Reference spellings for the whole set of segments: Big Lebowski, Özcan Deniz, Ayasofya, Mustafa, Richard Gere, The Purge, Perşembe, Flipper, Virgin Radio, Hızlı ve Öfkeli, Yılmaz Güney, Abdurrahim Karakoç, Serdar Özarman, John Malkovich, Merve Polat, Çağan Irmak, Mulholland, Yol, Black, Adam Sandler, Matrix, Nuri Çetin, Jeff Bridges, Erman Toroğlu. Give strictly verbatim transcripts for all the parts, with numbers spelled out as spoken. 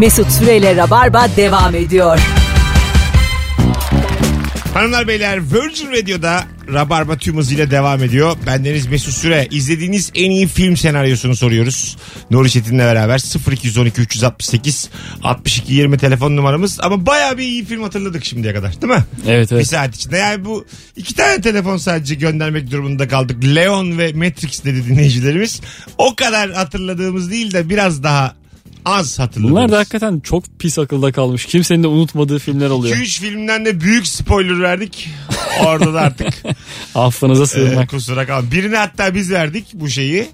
Mesut Süre ile Rabarba devam ediyor. Hanımlar beyler, Virgin Radio'da Rabarba tüm hızıyla devam ediyor. Bendeniz Mesut Süre. İzlediğiniz en iyi film senaryosunu soruyoruz. Nuri Çetin'le beraber sıfır iki on iki üç altı sekiz altmış iki yirmi telefon numaramız. Ama bayağı bir iyi film hatırladık şimdiye kadar, değil mi? Evet evet. Bir saat içinde. Yani bu iki tane telefon sadece göndermek durumunda kaldık. Leon ve Matrix dedi dinleyicilerimiz. O kadar hatırladığımız değil de biraz daha az hatırladığımız. Bunlar da hakikaten çok pis akılda kalmış. Kimsenin de unutmadığı filmler oluyor. iki üç filmden de büyük spoiler verdik. Orada da artık affınıza sığınmak. Ee, kusura kalmayın. Birini hatta biz verdik bu şeyi.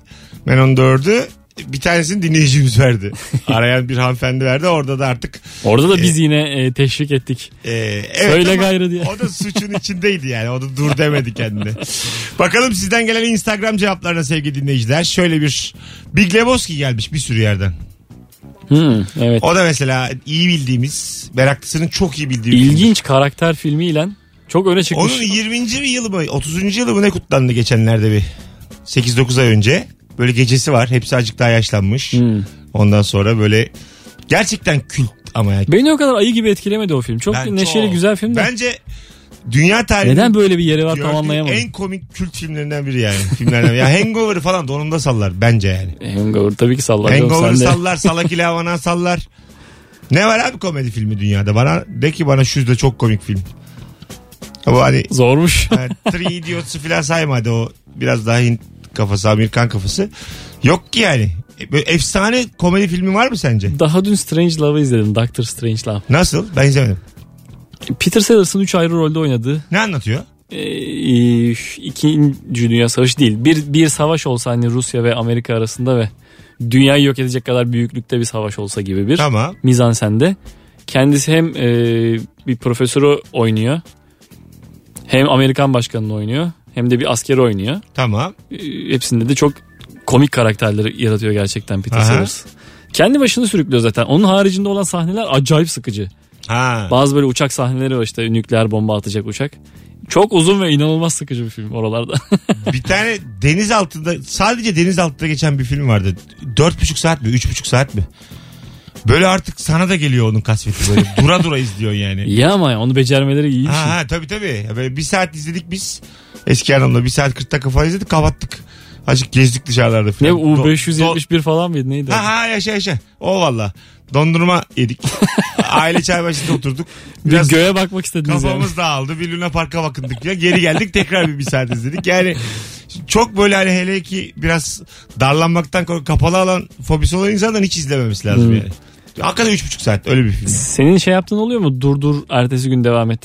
Ben onu dördü. Bir tanesini dinleyicimiz verdi. Arayan bir hanımefendi verdi. Orada da artık. Orada da e, biz yine e, teşvik ettik. E, evet, söyle gayrı diye. O da suçun içindeydi yani. O da dur demedi kendine. Bakalım sizden gelen Instagram cevaplarına sevgili dinleyiciler. Şöyle bir Big Lebowski gelmiş bir sürü yerden. Hmm, evet. O da mesela iyi bildiğimiz, meraklısının çok iyi bildiği İlginç filmi. Karakter filmiyle çok öne çıkmış. Onun yirminci yılı mı otuzuncu yılı mı ne kutlandı geçenlerde bir sekiz dokuz ay önce. Böyle gecesi var, hepsi azıcık daha yaşlanmış. Hmm. Ondan sonra böyle gerçekten kült ama yani. Beni o kadar ayı gibi etkilemedi o film. Çok ben neşeli çok, güzel film de. Bence dünya tarihinin neden böyle bir yeri var tam anlayamadım. En komik kült filmlerinden biri yani. Filmlerden. Ya Hangover falan da onun da sallar bence yani. Hangover tabii ki sallar. Hangover sallar, Salak ile Havana sallar. Ne var abi komedi filmi dünyada? Bana de ki bana şu da çok komik film. Ama hani zormuş. Three Idiots'u falan sayma hadi, o biraz daha Hint kafası, Amerikan kafası. Yok ki yani. Böyle efsane komedi filmi var mı sence? Daha dün Strangelove'ı izledim. Doctor Strangelove. Nasıl? Ben izlemedim. Peter Sellers'ın üç ayrı rolde oynadığı. Ne anlatıyor? Ee, İkinci Dünya Savaşı değil. Bir, bir savaş olsa hani Rusya ve Amerika arasında ve dünyayı yok edecek kadar büyüklükte bir savaş olsa gibi bir. Tamam. Mizansende. Kendisi hem e, bir profesörü oynuyor. Hem Amerikan başkanını oynuyor. Hem de bir askeri oynuyor. Tamam. E, hepsinde de çok komik karakterleri yaratıyor gerçekten Peter Aha. Sellers. Kendi başını sürüklüyor zaten. Onun haricinde olan sahneler acayip sıkıcı. Ha. Bazı böyle uçak sahneleri var işte, nükleer bomba atacak uçak. Çok uzun ve inanılmaz sıkıcı bir film oralarda. Bir tane deniz altında, sadece deniz altında geçen bir film vardı. Dört buçuk saat mi, üç buçuk saat mi? Böyle artık sana da geliyor onun kasveti böyle. Dura dura izliyorsun yani. Ya ama onu becermeleri iyi. Ha, ha tabii tabii. Böyle bir saat izledik biz. Eski anlamda bir saat kırk dakika falan izledik, kapattık. Azıcık gezdik dışarılarda falan. Ne U beş yüz yetmiş bir do- falan mıydı neydi? Ha ha yaşa yaşa. O valla. Dondurma yedik. Aile çay başında oturduk. Biraz bir göğe bakmak istediniz. Kafamız yani. Dağıldı. Bir Luna Park'a bakındık ya. Geri geldik tekrar bir, bir saat izledik. Yani çok böyle hani hele ki biraz darlanmaktan kork- kapalı alan fobisi olan insandan hiç izlememesi lazım hmm. yani. Hakikaten üç buçuk saat öyle bir film. Senin şey yaptığın oluyor mu? Dur dur ertesi gün devam et.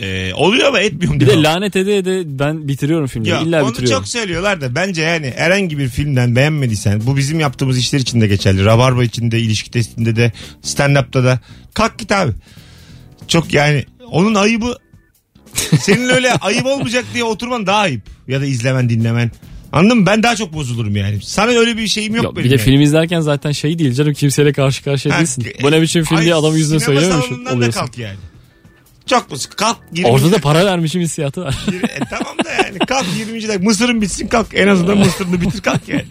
Ee, oluyor ama etmiyorum. Bir de lanet ede ede ben bitiriyorum filmi. Ya, İlla onu bitiriyorum. Çok söylüyorlar da bence yani herhangi bir filmden beğenmediysen, bu bizim yaptığımız işler için de geçerli. Rabarba için de, ilişki testinde de, stand-up'ta da, kalk git abi. Çok yani onun ayıbı senin öyle ayıp olmayacak diye oturman daha ayıp. Ya da izlemen, dinlemen. Anladın mı? Ben daha çok bozulurum yani. Sana öyle bir şeyim yok, yok benim. Bir de yani. Film izlerken zaten şey değil canım, kimseyle karşı karşıya ha, değilsin. E, Bu ne biçim film ay, diye adamın yüzüne söylememiş oluyorsun. Kalk yani. Çok mu? Kalk. Orada da para vermişim hissiyatı var. E, tamam da yani kalk yirminci dakika. Mısırın bitsin kalk. En azından mısırını bitir kalk yani.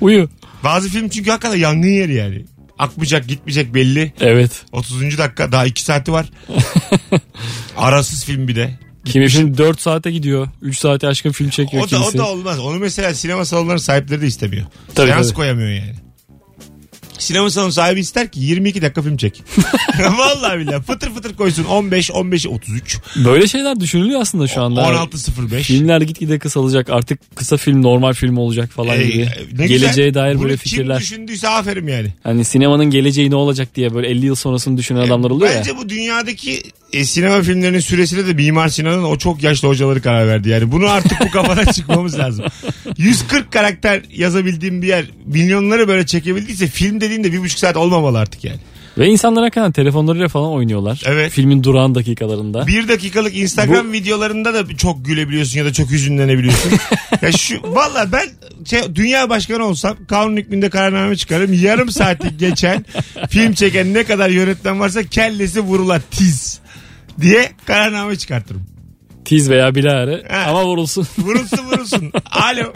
Uyu. Bazı film çünkü hakikaten yangın yeri yani. Akmayacak gitmeyecek belli. Evet. otuzuncu dakika daha iki saati var. Arasız film bir de. Kimi film dört saate gidiyor. üç saate aşkın film çekiyor o da, kimisi. O da olmaz. Onu mesela sinema salonlarının sahipleri de istemiyor. Tabii, Seans tabii. koyamıyor yani. Sinema salonu sahibi ister ki yirmi iki dakika film çek. Vallahi billahi fıtır fıtır koysun on beş on beş otuz üç. Böyle şeyler düşünülüyor aslında şu anda. on altı sıfır beş. Filmler gitgide kısalacak. Artık kısa film normal film olacak falan ee, gibi. Geleceğe güzel. Dair bunu böyle fikirler. Kim düşündüyse aferin yani. Hani sinemanın geleceği ne olacak diye böyle elli yıl sonrasını düşünen ee, adamlar oluyor bence ya. Bence bu dünyadaki e, sinema filmlerinin süresine de Mimar Sinan'ın o çok yaşlı hocaları karar verdi. Yani bunu artık bu kafadan çıkmamız lazım. yüz kırk karakter yazabildiğim bir yer, milyonları böyle çekebildiyse film de dediğinde bir buçuk saat olmamalı artık yani. Ve insanlar hakikaten telefonlarıyla falan oynuyorlar. Evet. Filmin durağan dakikalarında. Bir dakikalık Instagram bu... videolarında da çok gülebiliyorsun ya da çok hüzünlenebiliyorsun. Ya şu valla ben şey, dünya başkanı olsam kanun hükmünde kararname çıkarırım. Yarım saatlik geçen film çeken ne kadar yönetmen varsa kellesi vurula tiz diye kararname çıkartırım. Tiz veya bilahare ama vurulsun. Vurulsun vurulsun. Alo.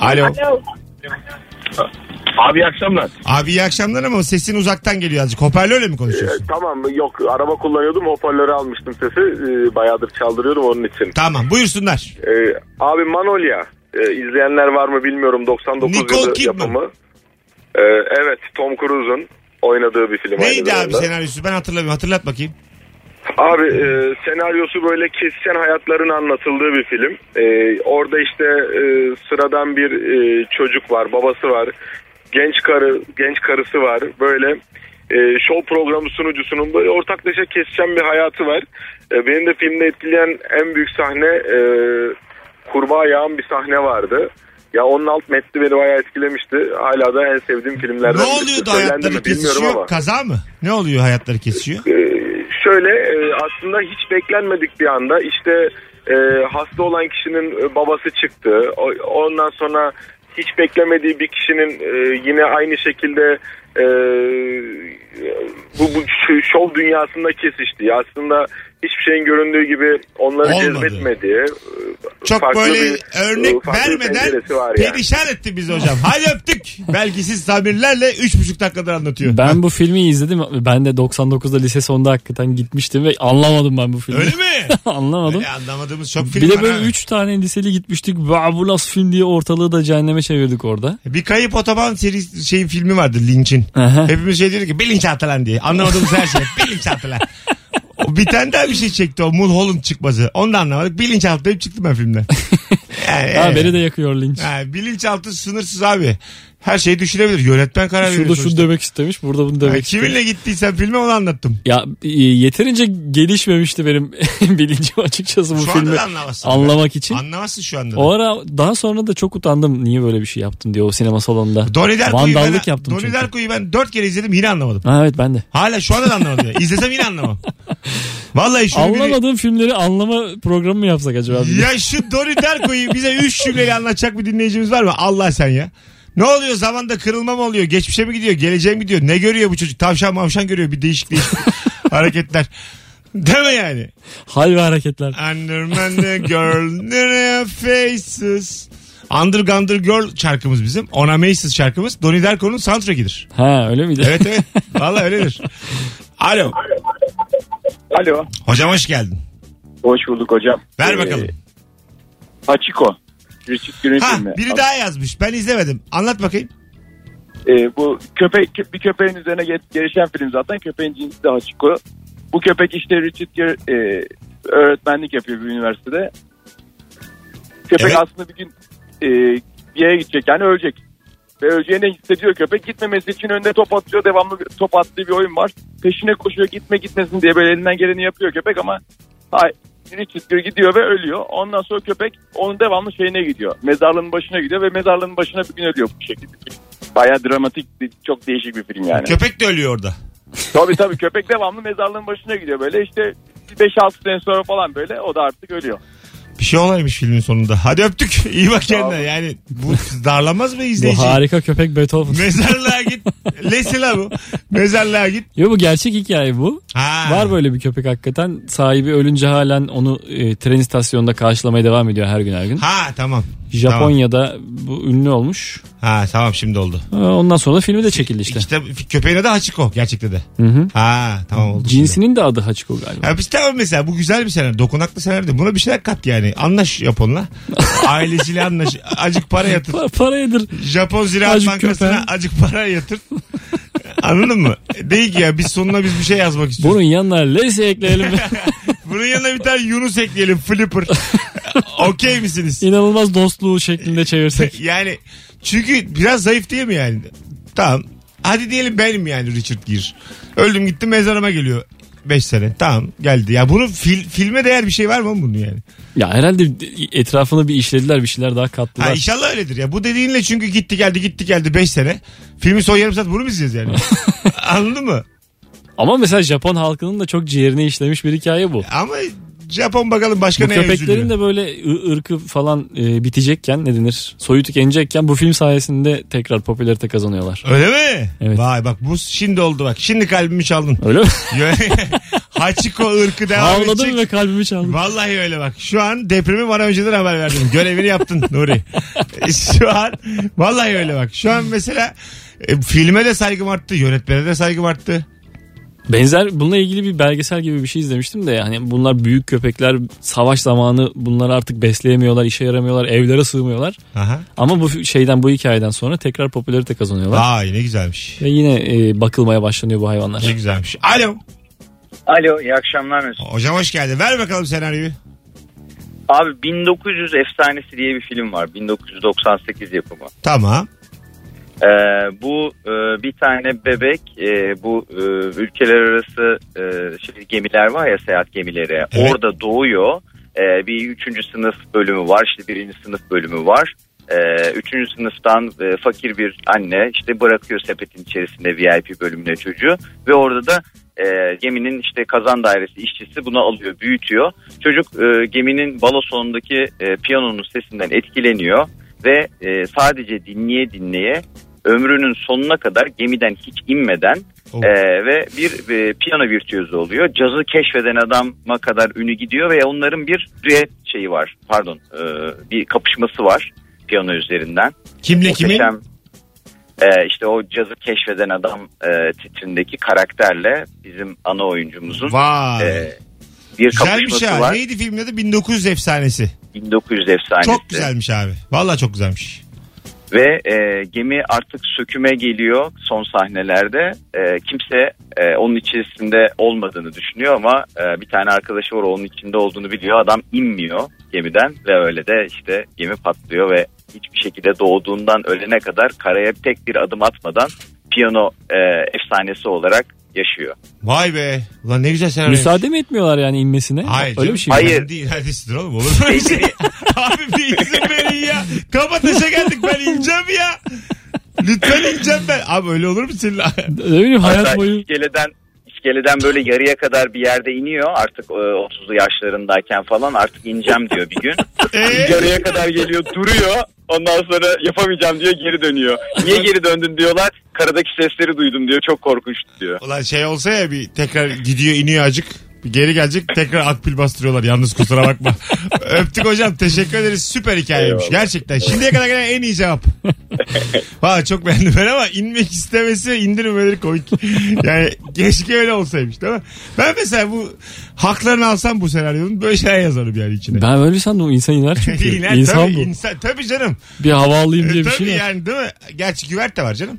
Alo. Alo. Abi iyi akşamlar. Abi iyi akşamlar ama sesin uzaktan geliyor azıcık. Hoparlörle mi konuşuyorsun? Ee, tamam yok araba kullanıyordum, hoparlörü almıştım sesi. Ee, bayağıdır çaldırıyorum onun için. Tamam buyursunlar. Ee, abi Manolya ee, izleyenler var mı bilmiyorum, doksan dokuz yılı yapımı. Ee, evet, Tom Cruise'un oynadığı bir film. Neydi abi senaryosu, ben hatırlamıyorum, hatırlat bakayım. Abi e, senaryosu böyle kesişen hayatların anlatıldığı bir film. E, orada işte e, sıradan bir e, çocuk var, babası var, genç karı, genç karısı var. Böyle e, show programı sunucusunun böyle ortaklaşa kesişen bir hayatı var. E, benim de filmde etkileyen en büyük sahne e, kurbağa yağan bir sahne vardı. Ya onun alt metni beni bayağı etkilemişti. Hala da en sevdiğim filmlerden. Ne oluyor da hayatları kesişiyor? Ama. Kaza mı? Ne oluyor hayatları kesişiyor? E, Şöyle aslında hiç beklenmedik bir anda işte e, hasta olan kişinin babası çıktı. Ondan sonra hiç beklemediği bir kişinin e, yine aynı şekilde e, bu, bu şov dünyasında kesişti. Aslında hiçbir şeyin göründüğü gibi onları cezbetmediği. Çok farklı böyle bir, örnek vermeden perişan yani. Etti bizi hocam. Hadi öptük. Belgisiz tabirlerle üç buçuk dakikadır anlatıyor. Ben bu filmi izledim. Ben de doksan dokuzda lise sonunda hakikaten gitmiştim ve anlamadım ben bu filmi. Öyle mi? Anlamadım. Öyle anlamadığımız çok film var. Bir de böyle abi. üç tane liseli gitmiştik. Bu nasıl film diye ortalığı da cehenneme çevirdik orada. Bir Kayıp Otoban serisi şeyin filmi vardı, Lynch'in. Hepimiz şey diyoruz ki bilinç atılan diye. Anlamadığımız her şey. Bilinç atılan. Bir tane daha bir şey çekti o Mulholland çıkması. Onu da anlamadık. Bilinçaltı hep çıktım ben filmden. Yani, ha, yani. Beni de yakıyor Lynch. Yani, bilinçaltı sınırsız abi. Her şeyi düşünebilir. Yönetmen karar veriyor. Şurada şunu demek istemiş. Burada bunu demek yani, istemiş. Kiminle gittiysen filme onu anlattım. Ya yeterince gelişmemişti benim bilincim açıkçası bu şu filmi anlamak ben. için. Anlamazsın şu anda. O ara daha sonra da çok utandım. Niye böyle bir şey yaptın diye o sinema salonunda. Donnie Darko'yu ben, Donnie Darko'yu ben dört kere izledim yine anlamadım. Ha, evet ben de. Hala şu anda da anlamadım. İzlesem yine anlamam. Vallahi anlamadığım biri... filmleri anlama programı mı yapsak acaba? Ya şu Donnie Darko'yu bize üç cümleyle anlatacak bir dinleyicimiz var mı? Allah sen ya. Ne oluyor? Zamanda kırılma mı oluyor? Geçmişe mi gidiyor? Geleceğe mi gidiyor? Ne görüyor bu çocuk? Tavşan mavşan görüyor. Bir değişik değişik hareketler. Değil mi yani? Hal ve hareketler. Underman the girl their faces. Under Gander Girl şarkımız bizim. Ona Macy's şarkımız. Donnie Darko'nun soundtrack'idir. Ha öyle miydi? Evet evet. Valla öyledir. Alo. Alo. Hocam hoş geldin. Hoş bulduk hocam. Ver ee, bakalım. Hachiko. Ha, biri daha yazmış. Ben izlemedim. Anlat bakayım. Ee, bu köpek bir köpeğin üzerine gelişen film zaten. Köpeğin cinsi de Hachiko. Bu köpek işte Richard Gere e, öğretmenlik yapıyor bir üniversitede. Köpek evet. aslında bir gün e, bir yere gidecek yani ölecek. Ve öleceğini hissediyor köpek. Gitmemesi için önüne top atıyor. Devamlı top attığı bir oyun var. Peşine koşuyor gitme gitmesin diye böyle elinden geleni yapıyor köpek ama... Ay, Richard Gere gidiyor ve ölüyor. Ondan sonra köpek onun devamlı şeyine gidiyor. Mezarlığın başına gidiyor ve mezarlığın başına bir gün ölüyor bu şekilde. Bayağı dramatik, çok değişik bir film yani. Köpek de ölüyor orada. Tabii tabii köpek devamlı mezarlığın başına gidiyor böyle işte beş altı sene sonra falan böyle o da artık ölüyor. Bir şey olaymış filmin sonunda. Hadi öptük. İyi bak kendine. Tamam. Yani bu darlamaz mı izleyici? Bu harika köpek Beethoven. Mezarlığa git. Lesila bu. Mezarlığa git. Yo bu gerçek hikaye bu. Ha. Var böyle bir köpek hakikaten. Sahibi ölünce halen onu e, tren istasyonunda karşılamaya devam ediyor her gün her gün. Ha tamam. Japonya'da tamam. Bu ünlü olmuş. Ha tamam şimdi oldu. Ondan sonra da filmi de çekildi işte. İşte köpeğin adı Hachiko gerçekten de. Hı hı. Ha tamam oldu. Cinsinin şimdi. De adı Hachiko galiba. Ha, biz tamam mesela bu güzel bir senaryo. Dokunaklı senaryo. Buna bir şeyler kat yani. Anlaş Japon'la. Ailesiyle anlaş. Acık para yatır. Pa- para yatır. Japon Ziraat acık Bankası'na köpen. Acık para yatır. Anladın mı? Değil ki ya biz sonuna biz bir şey yazmak istiyoruz. Bunun yanına lese ekleyelim. Bunun yanına bir tane Yunus ekleyelim. Flipper. Okey misiniz? İnanılmaz dostluğu şeklinde çevirsek. Yani çünkü biraz zayıf değil mi yani? Tamam. Hadi diyelim benim yani Richard Gere. Öldüm gittim mezarıma geliyor. beş sene. Tamam geldi. Ya bunu fil, filme değer bir şey var mı bunun yani? Ya herhalde etrafını bir işlediler bir şeyler daha kattılar. Ha, inşallah öyledir ya. Bu dediğinle çünkü gitti geldi gitti geldi beş sene. Filmin son yarım saat bunu mu izleyeceğiz yani? Anladın mı? Ama mesela Japon halkının da çok ciğerine işlemiş bir hikaye bu. Ama Japon bakalım başka neye üzülüyor. Köpeklerin de böyle ırkı falan e, bitecekken ne denir? Soyu tükenecekken bu film sayesinde tekrar popülerite kazanıyorlar. Öyle mi? Evet. Vay bak bu şimdi oldu bak. Şimdi kalbimi çaldın. Öyle mi? Hachiko ırkı devam Havladım edecek. Havladım ve kalbimi çaldım. Vallahi öyle bak. Şu an depremi bana önceden haber verdim. Görevini yaptın Nuri. Şu an vallahi öyle bak. Şu an mesela e, filme de saygım arttı. Yönetmene de saygım arttı. Benzer bununla ilgili bir belgesel gibi bir şey izlemiştim de yani bunlar büyük köpekler savaş zamanı bunları artık besleyemiyorlar, işe yaramıyorlar, evlere sığmıyorlar. Aha. Ama bu şeyden bu hikayeden sonra tekrar popülerite kazanıyorlar. Aa ne güzelmiş. Ve yine e, bakılmaya başlanıyor bu hayvanlar. Ne güzelmiş. Alo. Alo iyi akşamlar Mesut. Hocam hoş geldin. Ver bakalım senaryoyu. Abi bin dokuz yüz efsanesi diye bir film var. bin dokuz yüz doksan sekiz yapımı. Tamam. Ee, bu e, bir tane bebek e, bu e, ülkeler arası e, şey, gemiler var ya seyahat gemileri evet. Orada doğuyor e, bir üçüncü sınıf bölümü var işte birinci sınıf bölümü var e, üçüncü sınıftan e, fakir bir anne işte bırakıyor sepetin içerisinde V I P bölümüne çocuğu ve orada da E, geminin işte kazan dairesi işçisi bunu alıyor büyütüyor çocuk e, geminin balosundaki e, piyanonun sesinden etkileniyor ve e, sadece dinleye dinleye ömrünün sonuna kadar gemiden hiç inmeden oh. e, ve bir e, piyano virtüözü oluyor cazı keşfeden adama kadar ünü gidiyor ve onların bir düet şeyi var pardon e, bir kapışması var piyano üzerinden kimle kimin? Ee, işte o cazı keşfeden adam e, titrindeki karakterle bizim ana oyuncumuzun e, bir kapışması abi. Var. Neydi filmin adı? bin dokuz yüz efsanesi. bin dokuz yüz efsanesi. Çok güzelmiş abi. Vallahi çok güzelmiş. Ve e, gemi artık söküme geliyor son sahnelerde. E, kimse e, onun içerisinde olmadığını düşünüyor ama e, bir tane arkadaşı var onun içinde olduğunu biliyor. Adam inmiyor gemiden ve öyle de işte gemi patlıyor ve hiçbir şekilde doğduğundan ölene kadar karaya tek bir adım atmadan piyano e, efsanesi olarak yaşıyor. Vay be. Ulan ne güzel senaryo. Müsaade mi etmiyorlar yani inmesiine? Hayır. Öyle bir şey hayır. Yani değil. Hadisidir oğlum. Olur mu? Abi bir izin verin ya. Kapatışa geldik ben ineceğim ya. Lütfen ineceğim ben. Abi öyle olur mu seninle? Ne bileyim hayat hatta boyu. İskeleden, iskeleden böyle yarıya kadar bir yerde iniyor. Artık e, otuzlu yaşlarındayken falan artık ineceğim diyor bir gün. Ee? Yarıya kadar geliyor duruyor. Ondan sonra yapamayacağım diyor geri dönüyor. Niye geri döndün diyorlar. Karadaki sesleri duydum diyor. Çok korkunç diyor. Ulan şey olsa ya bir tekrar gidiyor iniyor acık. Geri gelecek tekrar akbil bastırıyorlar. Yalnız kusura bakma. Öptük hocam. Teşekkür ederiz. Süper hikayeymiş. Eyvallah. Gerçekten. Şimdiye kadar gelen en iyi cevap. Valla çok beğendim ben ama inmek istemesi indirmeleri komik. Yani keşke öyle olsaymış değil mi? Ben mesela bu haklarını alsam bu senaryonun böyle şeyler yazarım yani içine. Ben öyle sandım. İnsan iner çünkü. İler, insan tabii, bu. Insan, tabii canım. Bir hava alayım diye e, bir şey. Tabii yani değil mi? Gerçi güverte var canım.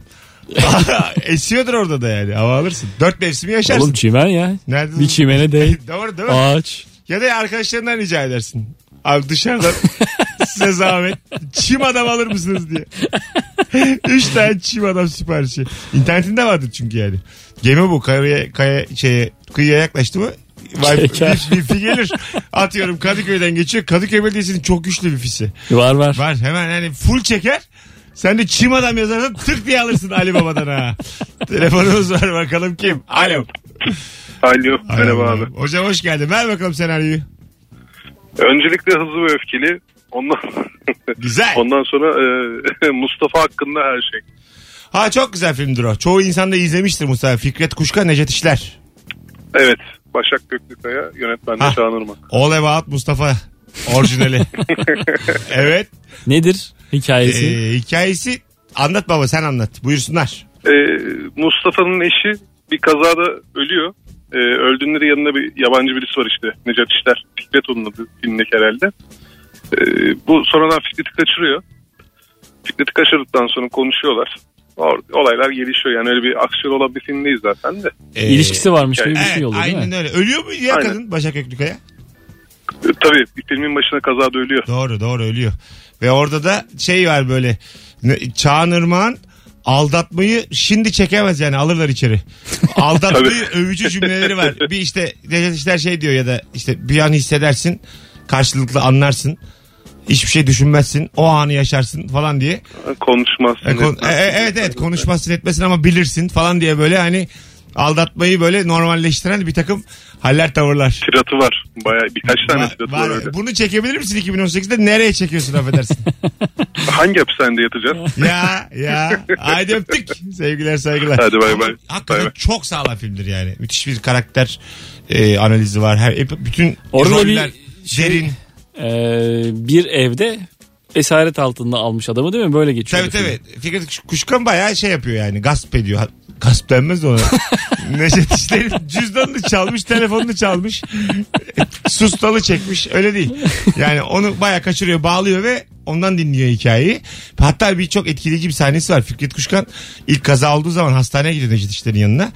Esiyordur orada da yani hava alırsın. Dört mevsimi yaşarsın. Oğlum çimen ya. Nerede? Bir çimene değil. Doğru değil mi? Ağaç. Ya da arkadaşlarından rica edersin. Abi dışarıdan size zahmet. Çim adam alır mısınız diye. Üç tane çim adam siparişi. İnternetinde vardı çünkü yani. Gemi bu. Kaya, kaya, şeye, kıyıya yaklaştı mı? Wifi gelir. Atıyorum Kadıköy'den geçiyor. Kadıköy Belediyesi'nin çok güçlü bir fisi. Var var. Var hemen hani full çeker. Sen de çim adam yazarsan tık diye alırsın Ali Baba'dan ha. Telefonumuz var bakalım kim? Alo. Alo. Merhaba abi. Hocam hoş geldin. Ver bakalım senaryoyu. Öncelikle Hızlı ve Öfkeli. Ondan güzel. Ondan sonra e, Mustafa hakkında her şey. Ha çok güzel filmdir o. Çoğu insan da izlemiştir Mustafa. Fikret Kuşka, Necati İşler. Evet. Başak Köklükaya, yönetmen de Çağan Irmak. All About Mustafa orijinali. Evet. Nedir hikayesi? Ee, hikayesi anlat baba sen anlat. Buyursunlar. Ee, Mustafa'nın eşi bir kazada ölüyor. Ee, öldüğünde de yanında bir yabancı birisi var işte. Necati İşler. Fikret onun adı filmdeki herhalde. Ee, bu sonradan Fikret'i kaçırıyor. Fikret'i kaçırdıktan sonra konuşuyorlar. Olaylar gelişiyor. Yani öyle bir aksiyon olan bir filmdeyiz zaten de. Ee, İlişkisi varmış yani, gibi bir şey oluyor. Aynen öyle. Ölüyor mu ya aynen. Kadın Başak Köklükaya? Tabii filmin başına kazada ölüyor. Doğru doğru ölüyor. Ve orada da şey var böyle Çağan Irmak'ın aldatmayı şimdi çekemez yani alırlar içeri. Aldatmayı övücü cümleleri var. Bir işte Necdet İşler şey diyor ya da işte bir an hissedersin karşılıklı anlarsın. Hiçbir şey düşünmezsin. O anı yaşarsın falan diye. Konuşmazsın. E, kon- e, evet evet konuşmazsın etmesin ama bilirsin falan diye böyle hani aldatmayı böyle normalleştiren bir takım haller, tavırlar. Tiratı var. Bayağı birkaç tane tiratı var, var öyle. Bunu çekebilir misin iki bin on sekizde? Nereye çekiyorsun affedersin? Hangi hapishanede yatacağız? Ya ya. Haydi öptük. Sevgiler saygılar. Hadi bay bay. Hakikaten bye çok sağlam filmdir yani. Müthiş bir karakter e, analizi var. Her, bütün orada roller şey, derin. E, bir evde esaret altında almış adamı değil mi? Böyle geçiyor. Tabii tabii. Film. Fikret Kuşkan bayağı şey yapıyor yani. Gasp ediyor. Gasp denmez de ona. Necati İşler'in cüzdanını çalmış, telefonunu çalmış. Sustalı çekmiş. Öyle değil. Yani onu bayağı kaçırıyor, bağlıyor ve ondan dinliyor hikayeyi. Hatta bir çok etkileyici bir sahnesi var. Fikret Kuşkan ilk kaza olduğu zaman hastaneye gidiyor Necati İşler'in yanına.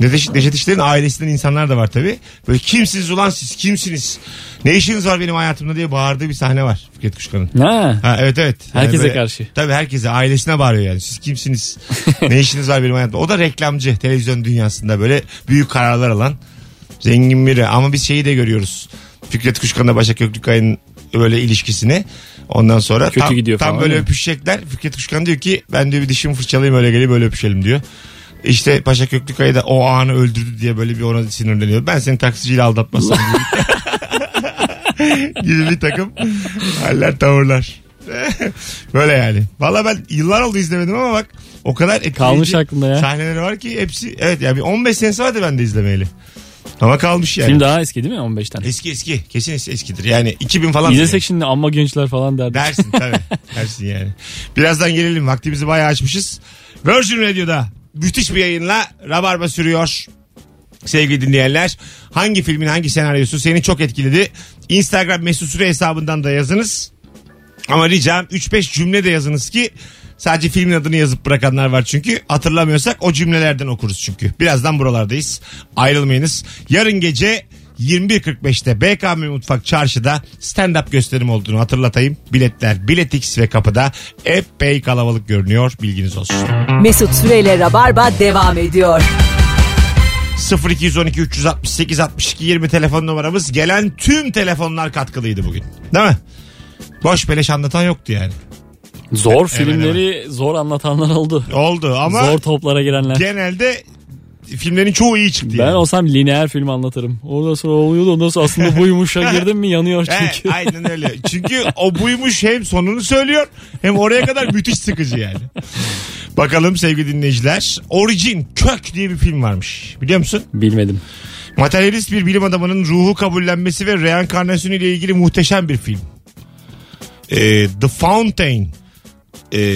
Necati İşler'in ailesinden insanlar da var tabii. Böyle kimsiniz ulan siz, kimsiniz? Ne işiniz var benim hayatımda diye bağırdığı bir sahne var Fikret Kuşkan'ın. Ha. ha evet evet. Herkese yani böyle, karşı. Tabii herkese, ailesine bağırıyor yani. Siz kimsiniz? Ne işiniz var benim hayatımda? O da reklamcı, televizyon dünyasında böyle büyük kararlar alan zengin biri. Ama biz şeyi de görüyoruz. Fikret Kuşkan'la Başak Köklükaya'nın böyle ilişkisini. Ondan sonra kötü tam, gidiyor tam falan, böyle öpüşecekler. Fikret Kuşkan diyor ki ben diyor bir dişimi fırçalayayım öyle gelip böyle öpüşelim diyor. İşte Paşa Köklükaya da o anı öldürdü diye böyle bir ona sinirleniyor. Ben seni taksiciyle aldatmazsam gibi bir takım haller tavırlar. Böyle yani. Valla ben yıllar oldu izlemedim ama bak o kadar etkileyici sahneleri var ki hepsi. Evet yani bir on beş senesi vardı ben de izlemeyeli. Ama kalmış yani. Film daha eski değil mi on beşten? Eski eski. Kesin eskidir. Yani iki bin falan. İzlesek yani. Şimdi amma gençler falan derdi. Dersin tabii. Dersin yani. Birazdan gelelim. Vaktimizi bayağı açmışız. Virgin Radio'da müthiş bir yayınla Rabarba sürüyor. Sevgili dinleyenler, hangi filmin hangi senaryosu seni çok etkiledi? Instagram Mesut Süre hesabından da yazınız. Ama ricam üç beş cümle de yazınız ki sadece filmin adını yazıp bırakanlar var çünkü. Hatırlamıyorsak o cümlelerden okuruz çünkü. Birazdan buralardayız. Ayrılmayınız. Yarın gece yirmi bir kırk beşte B K M Mutfak Çarşı'da stand-up gösterim olduğunu hatırlatayım. Biletler Biletix ve kapıda epey kalabalık görünüyor. Bilginiz olsun. Mesut Süre ile Rabarba devam ediyor. sıfır iki yüz on iki üç altı sekiz altmış iki yirmi telefon numaramız. Gelen tüm telefonlar katkılıydı bugün. Değil mi? Boş beleş anlatan yoktu yani. Zor filmleri evet, evet. zor anlatanlar oldu. Oldu ama zor toplara girenler. Genelde filmlerin çoğu iyi çıktı. Ben yani. olsam lineer film anlatırım. Ondan sonra oluyordu. Ondan sonra aslında buymuşa girdim mi yanıyor çünkü. He, aynen öyle. Çünkü o buymuş hem sonunu söylüyor hem oraya kadar müthiş sıkıcı yani. Bakalım sevgili dinleyiciler. Origin, Kök diye bir film varmış. Biliyor musun? Bilmedim. Materyalist bir bilim adamının ruhu kabullenmesi ve reenkarnasyonu ile ilgili muhteşem bir film. Ee, The Fountain. E,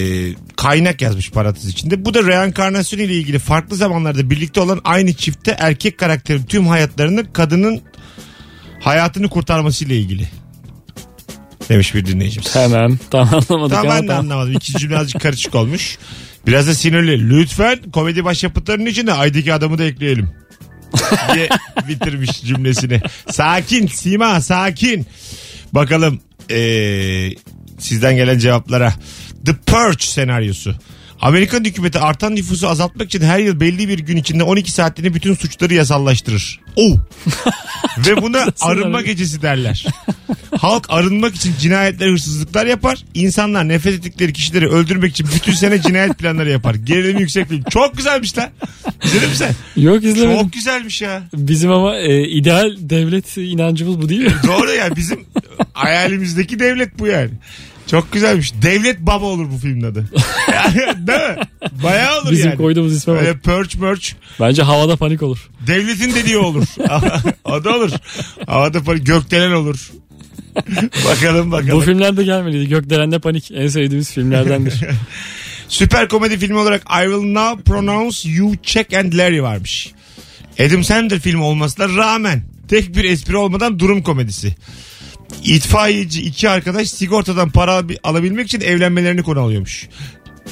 kaynak yazmış parantez içinde. Bu da reenkarnasyon ile ilgili farklı zamanlarda birlikte olan aynı çifte erkek karakterin tüm hayatlarını kadının hayatını kurtarması ile ilgili. Demiş bir dinleyicimiz. Tamam. Tam anlamadık. Tam ben de anlamadım. İkinci cümle azıcık karışık olmuş. Biraz da sinirli. Lütfen komedi başyapıtlarının içine Ay'daki adamı da ekleyelim. diye bitirmiş cümlesini. Sakin Sima, sakin. Bakalım e, sizden gelen cevaplara. The Purge senaryosu. Amerikan hükümeti artan nüfusu azaltmak için her yıl belli bir gün içinde on iki saatliğine bütün suçları yasallaştırır. Oh. Ve buna arınma gecesi derler. Halk arınmak için cinayetler, hırsızlıklar yapar. İnsanlar nefret ettikleri kişileri öldürmek için bütün sene cinayet planları yapar. Gerilimi yüksek film. Çok güzelmiş lan. İzledin mi sen? Yok izlemedim. Çok güzelmiş ya. Bizim ama e, ideal devlet inancımız bu değil mi? Doğru ya, bizim hayalimizdeki devlet bu yani. Çok güzelmiş. Devlet Baba olur bu filmin adı. Değil mi? Bayağı olur. Bizim yani. Bizim koyduğumuz isme öyle bak. Purge Purge. Bence havada panik olur. Devletin dediği olur. Adı olur. Havada panik. Gökdelen olur. Bakalım bakalım. Bu filmler de gelmeliydi. Gökdelen'de panik. En sevdiğimiz filmlerdendir. Süper komedi filmi olarak I Will Now Pronounce You Chuck and Larry varmış. Adam Sandler filmi olmasına rağmen tek bir espri olmadan durum komedisi. İtfaiyeci iki arkadaş sigortadan para alabilmek için evlenmelerini konu alıyormuş.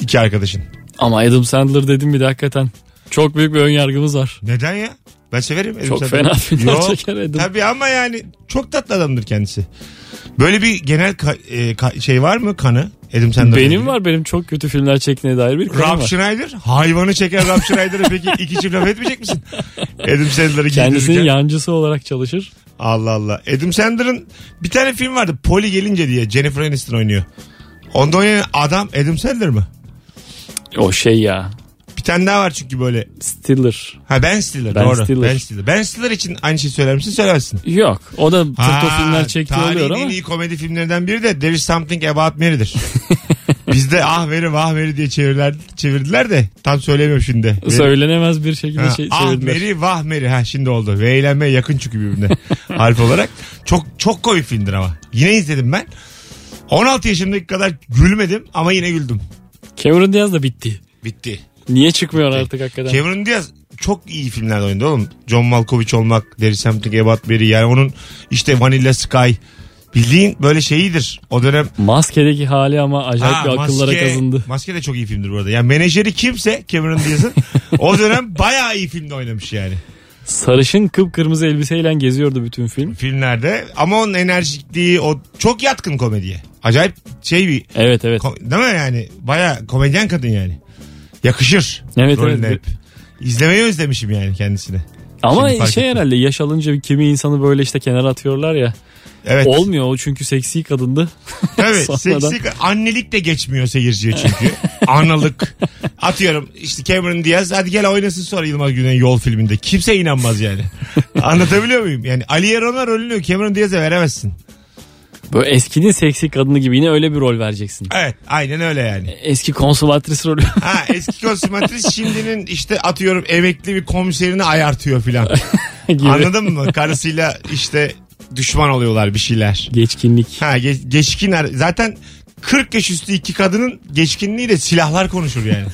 İki arkadaşın. Ama Adam Sandler dedim bir de hakikaten. Çok büyük bir önyargımız var. Neden ya? Ben severim Adam Çok Sandler. Fena filmler çeker Adam. Tabii ama yani çok tatlı adamdır kendisi. Böyle bir genel ka- e, ka- şey var mı kanı? Adam Sandler benim gibi. Var benim çok kötü filmler çekmeye dair bir kanım var. Rob Schneider? Hayvanı çeken Rob Schneider'ı peki iki çift laf etmeyecek misin? Adam Sandler'ı kendisinin yancısı olarak çalışır. Allah Allah. Adam Sandler'ın bir tane film vardı. Poli gelince diye Jennifer Aniston oynuyor. Onda oynayan adam Adam Sandler mi? O şey ya. Bir tane daha var çünkü böyle. Stiller. Ha Ben Stiller ben doğru. Stiller. Ben Stiller. Ben Stiller için aynı şey söyler misin söylersin. Yok. O da tırto filmler çekti oluyor ama. Tarihin en iyi komedi filmlerinden biri de There is Something About Mary'dir. Bizde ah veri vah veri diye çevirdiler, çevirdiler de tam söylemiyorum şimdi. Söylenemez bir şekilde ha, şey çevirdiler. Ah meri vah meri ha şimdi oldu. Ve eğlenmeye yakın çünkü birbirine harf olarak. Çok çok komik filmdir ama. Yine izledim ben. on altı yaşımdaki kadar gülmedim ama yine güldüm. Cameron Diaz da bitti. Bitti. Niye çıkmıyor bitti. Artık hakikaten? Cameron Diaz çok iyi filmlerde oynadı oğlum. John Malkovich olmak, There is Something About Mary. Yani onun işte Vanilla Sky. Bildiğin böyle şeyidir o dönem. Maskedeki hali ama acayip ha, bir akıllara maske, kazındı. Maske de çok iyi filmdir bu arada. Yani menajeri kimse Cameron Diaz'ın o dönem bayağı iyi filmde oynamış yani. Sarışın kıpkırmızı elbiseyle geziyordu bütün film. Filmlerde ama onun enerjikliği o çok yatkın komediye. Acayip şey bir. Evet evet. Kom- değil mi yani? Bayağı komedyen kadın yani. Yakışır. Evet evet. Hep. İzlemeyi özlemişim yani kendisini. Ama şey ettim. Herhalde yaş alınca kimi insanı böyle işte kenara atıyorlar ya. Evet. Olmuyor o çünkü seksi kadındı. Evet. Seksi annelik de geçmiyor seyirciye çünkü. Analık. Atıyorum işte Cameron Diaz hadi gel oynasın sonra Yılmaz Güney'in Yol filminde. Kimse inanmaz yani. Anlatabiliyor muyum? Yani Aliye Rona rolünü Cameron Diaz'a veremezsin. Böyle eskinin seksi kadını gibi yine öyle bir rol vereceksin. Evet aynen öyle yani. Eski konsumatris rolü. Ha, eski konsumatris şimdinin işte atıyorum emekli bir komiserini ayartıyor filan. Anladın mı? Karısıyla işte düşman oluyorlar bir şeyler. Geçkinlik. Ha geç, geçkinler. Zaten kırk yaş üstü iki kadının geçkinliğiyle silahlar konuşur yani.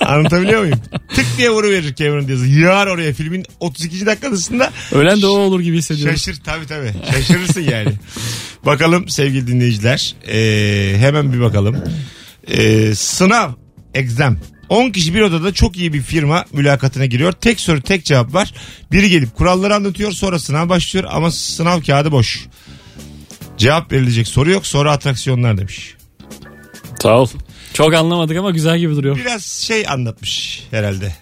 Anlatabiliyor muyum? Tık diye vuruverir Cameron Diaz'ı. Yığar oraya filmin otuz ikinci dakikasında. Ölen de o olur gibi hissediyorum. Şaşır tabii tabii. Şaşırırsın yani. Bakalım sevgili dinleyiciler. Ee, hemen bir bakalım. Ee, sınav. Exam. on kişi bir odada çok iyi bir firma mülakatına giriyor. Tek soru tek cevap var. Biri gelip kuralları anlatıyor sonra sınav başlıyor ama sınav kağıdı boş. Cevap verilecek soru yok soru atraksiyonlar demiş. Sağ ol. Çok anlamadık ama güzel gibi duruyor. Biraz şey anlatmış herhalde.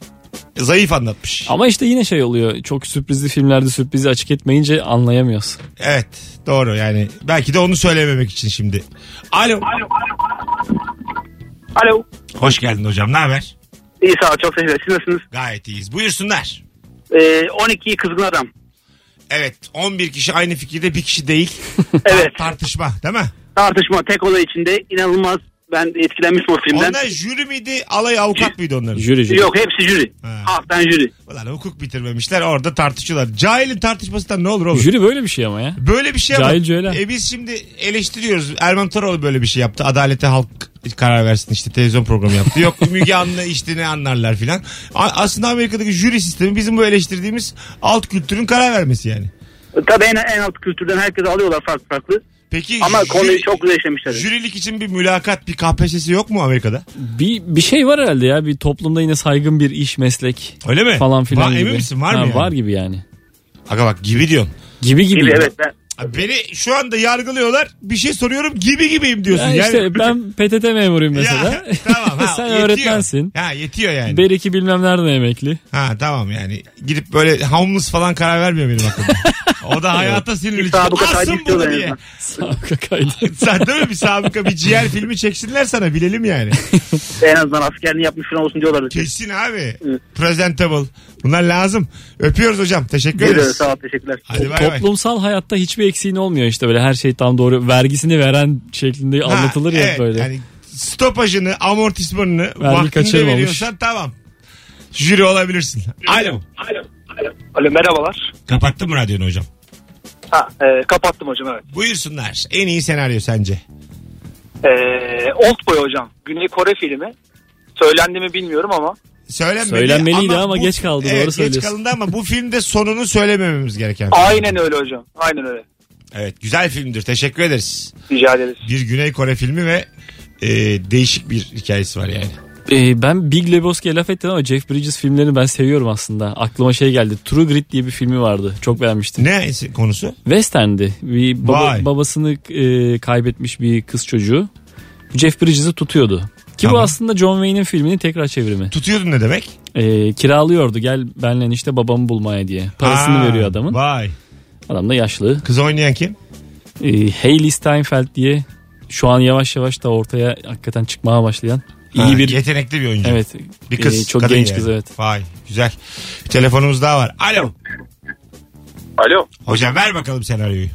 Zayıf anlatmış. Ama işte yine şey oluyor. Çok sürprizli filmlerde sürprizi açık etmeyince anlayamıyoruz. Evet doğru yani. Belki de onu söylememek için şimdi. Alo. Alo. Alo. Hoş geldin hocam. Ne haber? İyi sağ ol. Çok teşekkür ederim. Siz nasılsınız? Gayet iyiyiz. Buyursunlar. Ee, on iki kızgın adam. Evet. on bir kişi aynı fikirde bir kişi değil. Evet. Tartışma değil mi? Tartışma. Tek olay içinde. İnanılmaz. Ben etkilenmiştim o filmden. Onlar jüri miydi? Alay avukat mıydı onların? Jüri jüri. Yok hepsi jüri. Ha. Halktan jüri. Ulan hukuk bitirmemişler orada tartışıyorlar. Cahilin tartışmasından ne olur oğlum? Jüri böyle bir şey ama ya. Böyle bir şey ama. Cahilce öyle. E biz şimdi eleştiriyoruz. Erman Toroğlu böyle bir şey yaptı. Adalete halk karar versin işte televizyon programı yaptı. Yok Müge Anlı işte ne anlarlar filan. Aslında Amerika'daki jüri sistemi bizim bu eleştirdiğimiz alt kültürün karar vermesi yani. Tabii en, en alt kültürden herkes alıyorlar farklı farklı. Peki ama jüri, konuyu çok güzel işlemişler. Jürilik için bir mülakat, bir K P S S'si yok mu Amerika'da? Bir bir şey var herhalde ya. Bir toplumda yine saygın bir iş, meslek. Öyle mi? Falan filan var, gibi. Emin misin? Var ha, mı yani? Var gibi yani. Aga bak gibi diyorsun. Gibi gibi. Gibi evet. Ben... Beni şu anda yargılıyorlar. Bir şey soruyorum gibi gibiyim diyorsun. Ya işte yani... ben P T T memuruyum mesela. Ya, tamam. Ha, sen yetiyor. Öğretmensin. Ha yetiyor yani. Beriki bilmem nereden emekli. Ha tamam yani. Gidip böyle homeless falan karar vermiyor benim aklımda. O da hayata sinirli. Asın bunu diye. Sabıka kaydı. Sen değil mi bir sabıka bir ciğer filmi çeksinler sana bilelim yani. En azından askerini yapmış falan olsun diyorlar. Kesin abi. Evet. Presentable. Bunlar lazım. Öpüyoruz hocam. Teşekkür ederiz. Sağ ol, teşekkürler. Hadi bay toplumsal bay. Hayatta hiçbir eksiğin olmuyor işte böyle her şey tam doğru. Vergisini veren şeklinde ha, anlatılır evet, ya böyle. Yani stopajını, amortismanını vaktinde veriyorsan tamam. Jüri olabilirsin. Alo. Alo. Alo. Alo merhabalar. Kapattın mı radyonu hocam? Ha, e, kapattım hocam evet. Buyursunlar. En iyi senaryo sence? Eee Oldboy hocam. Güney Kore filmi. Söylendi mi bilmiyorum ama. Söylenmedi. Söylenmeliydi ama, ama bu, geç kaldı. Evet, doğru söylüyorsun. Geç kalındı ama bu filmde sonunu söylemememiz gereken. Aynen öyle hocam. Aynen öyle. Evet güzel filmdir. Teşekkür ederiz. Rica ederiz. Bir Güney Kore filmi ve e, değişik bir hikayesi var yani. Ee, ben Big Lebowski'ye laf ettim ama Jeff Bridges filmlerini ben seviyorum aslında. Aklıma şey geldi. True Grit diye bir filmi vardı. Çok beğenmiştim. Ne konusu? Western'di. Bir baba, babasını e, kaybetmiş bir kız çocuğu. Jeff Bridges'i tutuyordu. Ki tamam. Bu aslında John Wayne'in filmini tekrar çevirimi. Tutuyordun ne demek? Ee, kiralıyordu gel benle işte babamı bulmaya diye. Parasını Aa, veriyor adamın. Vay. Adam da yaşlı. Kız oynayan kim? Ee, Hayley Steinfeld diye şu an yavaş yavaş da ortaya hakikaten çıkmaya başlayan. İyi ha, bir yetenekli bir oyuncu. Evet. Bir kız. E, çok genç yani. Kız evet. Vay güzel. Bir telefonumuz daha var. Alo. Alo. Hocam ver bakalım senaryoyu.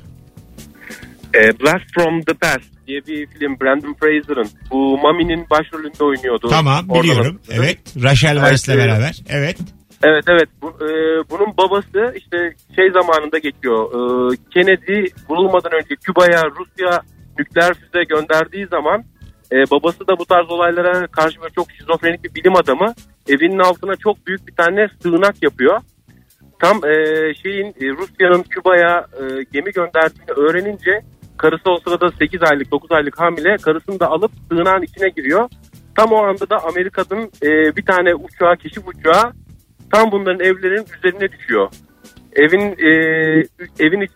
E, Blast from the Past diye bir film. Brandon Fraser'ın. Bu Mami'nin başrolünde oynuyordu. Tamam biliyorum. Orada. Evet. Rachel Weisz'le evet. beraber. Evet. Evet evet. Bu, e, bunun babası işte şey zamanında geçiyor. E, Kennedy vurulmadan önce Küba'ya Rusya nükleer füze gönderdiği zaman e, babası da bu tarz olaylara karşı böyle çok şizofrenik bir bilim adamı. Evinin altına çok büyük bir tane sığınak yapıyor. Tam e, şeyin e, Rusya'nın Küba'ya e, gemi gönderdiğini öğrenince karısı o sırada sekiz aylık dokuz aylık hamile, karısını da alıp sığınağın içine giriyor. Tam o anda da Amerika'nın e, bir tane uçağı, keşif uçağı tam bunların evlerinin üzerine düşüyor. Evin e, evin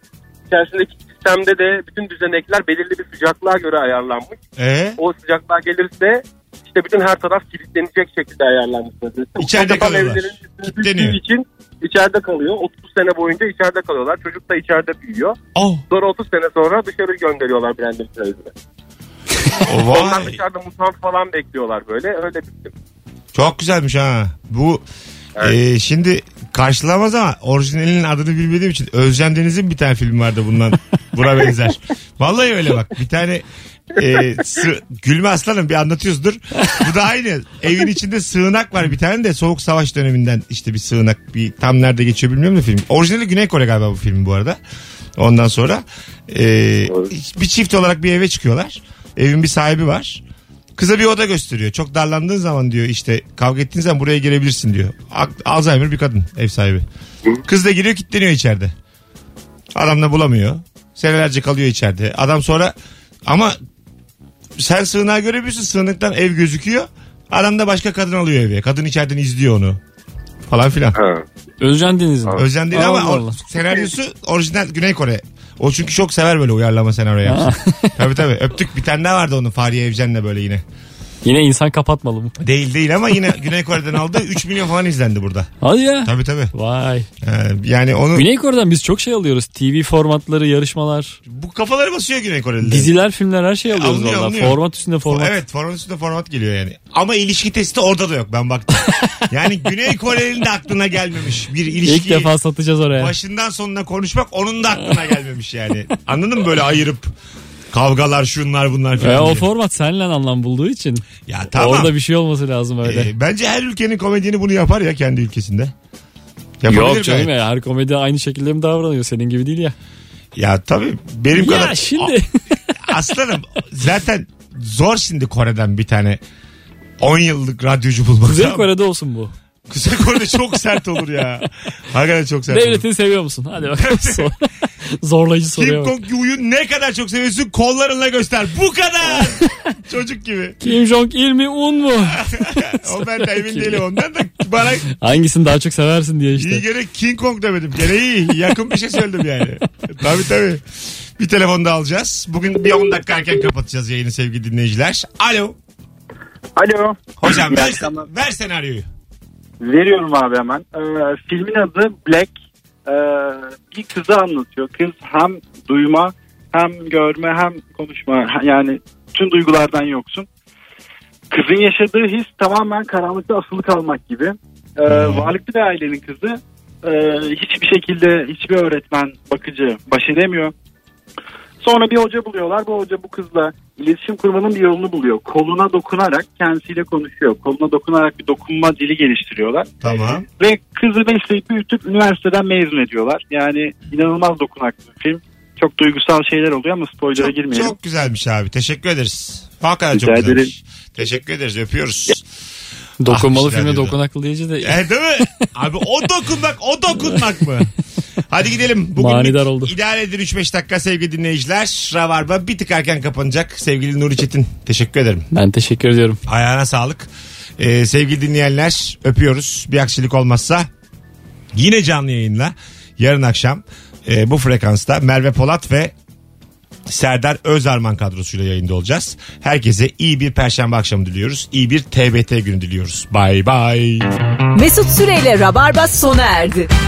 içerisindeki sistemde de bütün düzenekler belirli bir sıcaklığa göre ayarlanmış. Ee? O sıcaklığa gelirse işte bütün her taraf kilitlenecek şekilde ayarlanmış. İçeride kalıyorlar. Kilitleniyor. İçin içeride kalıyor. otuz sene boyunca içeride kalıyorlar. Çocuk da içeride büyüyor. Oh. Sonra otuz sene sonra dışarı gönderiyorlar Brandon Fraser'ı. Oh, onlar dışarıda mutant falan bekliyorlar böyle. Öyle bitti. Çok güzelmiş ha. Bu evet. Ee, şimdi karşılamaz ama orijinalinin adını bilmediğim için Özlem Deniz'in bir tane filmi vardı bundan buna benzer. Vallahi öyle bak bir tane e, sı- gülme aslanım bir anlatıyorsundur. Bu da aynı evin içinde sığınak var bir tane de soğuk savaş döneminden işte bir sığınak bir tam nerede geçiyor bilmiyorum da film. Orijinali Güney Kore galiba bu film bu arada. Ondan sonra e, bir çift olarak bir eve çıkıyorlar. Evin bir sahibi var. Kıza bir oda gösteriyor. Çok darlandığın zaman diyor işte kavga ettiğin zaman buraya girebilirsin diyor. Alzheimer bir kadın ev sahibi. Kız da giriyor kilitleniyor içeride. Adam da bulamıyor. Senelerce kalıyor içeride. Adam sonra ama sen sığınağı görebiliyorsun. Sığınaktan ev gözüküyor. Adam da başka kadın alıyor eve. Kadın içeriden izliyor onu. Falan filan. Özcan Deniz mi? Özcan Deniz ama or- senaryosu orijinal Güney Kore. O çünkü çok sever böyle uyarlama senaryo yapsın. Tabii tabii. Öptük. Bir tane daha vardı onun Fahriye Evcen'le böyle yine. Yine insan kapatmalı mı? Değil değil ama yine Güney Kore'den aldı. üç milyon falan izlendi burada. Hadi ya. Tabii tabii. Vay. Ee, yani onu... Güney Kore'den biz çok şey alıyoruz. T V formatları, yarışmalar. Bu kafaları basıyor Güney Kore'de. Diziler, filmler her şey alıyoruz alınıyor, alınıyor. Format üstünde format. Evet format üstünde format geliyor yani. Ama ilişki testi orada da yok ben baktım. Yani Güney Kore'nin de aklına gelmemiş bir ilişki. İlk defa satacağız oraya. Başından sonuna konuşmak onun da aklına gelmemiş yani. Anladın mı böyle ayırıp? Kavgalar şunlar bunlar falan. E, o format seninle anlam bulduğu için. Ya tamam. Orada bir şey olması lazım öyle. E, bence her ülkenin komedyeni bunu yapar ya kendi ülkesinde. Yapabilir Yok canım ya her komedi aynı şekilde mi davranıyor senin gibi değil ya. Ya tabii benim ya, kadar. Ya şimdi. Aslanım zaten zor şimdi Kore'den bir tane on yıllık radyocu bulmak. Kuzey Kore'de olsun bu. Kuzey Kore'de çok sert olur ya. Hakikaten çok sert Devletini olur. Seviyor musun? Hadi bakalım. Zorlayıcı soruyor. Kim Jong-un'u ne kadar çok seviyorsun kollarınla göster. Bu kadar. Çocuk gibi. Kim Jong-il mi un mu? O ben de emin değilim ondan da. Bana... Hangisini daha çok seversin diye işte. İyi gerek King Kong demedim. Gene iyi. Yakın bir şey söyledim yani. Tabii tabii. Bir telefon da alacağız. Bugün bir on dakika erken kapatacağız yayını sevgili dinleyiciler. Alo. Alo. Hocam ver, ver senaryoyu. Veriyorum abi hemen. Ee, filmin adı Black. Ee, bir kızı anlatıyor. Kız hem duyma, hem görme, hem konuşma. Yani tüm duygulardan yoksun. Kızın yaşadığı his tamamen karanlıkta asılı kalmak gibi. Ee, varlıklı bir ailenin kızı e, hiçbir şekilde hiçbir öğretmen, bakıcı baş edemiyor. Sonra bir hoca buluyorlar. Bu hoca bu kızla iletişim kurmanın bir yolunu buluyor. Koluna dokunarak kendisiyle konuşuyor. Koluna dokunarak bir dokunma dili geliştiriyorlar. Tamam. Ve kızı besleyip büyütüp üniversiteden mezun ediyorlar. Yani inanılmaz dokunaklı bir film. Çok duygusal şeyler oluyor ama spoiler'a girmeyelim. Çok güzelmiş abi. Teşekkür ederiz. Hakikaten çok güzelmiş. Teşekkür ederiz. Öpüyoruz. Ya. Dokunmalı ah, filme dokunaklı diyeceğiz de. E, değil mi? Abi o dokunmak, o dokunmak mı? Hadi gidelim. Bugünlük idare edin üç beş dakika sevgili dinleyiciler. Rabarba bir tık erken kapanacak. Sevgili Nuri Çetin teşekkür ederim. Ben teşekkür ediyorum. Ayağına sağlık. Ee, sevgili dinleyenler öpüyoruz. Bir aksilik olmazsa yine canlı yayınla yarın akşam e, bu frekansta Merve Polat ve Serdar Özarman kadrosuyla yayında olacağız. Herkese iyi bir perşembe akşamı diliyoruz. İyi bir T B T günü diliyoruz. Bye bye. Mesut Süre ile Rabarba sona erdi.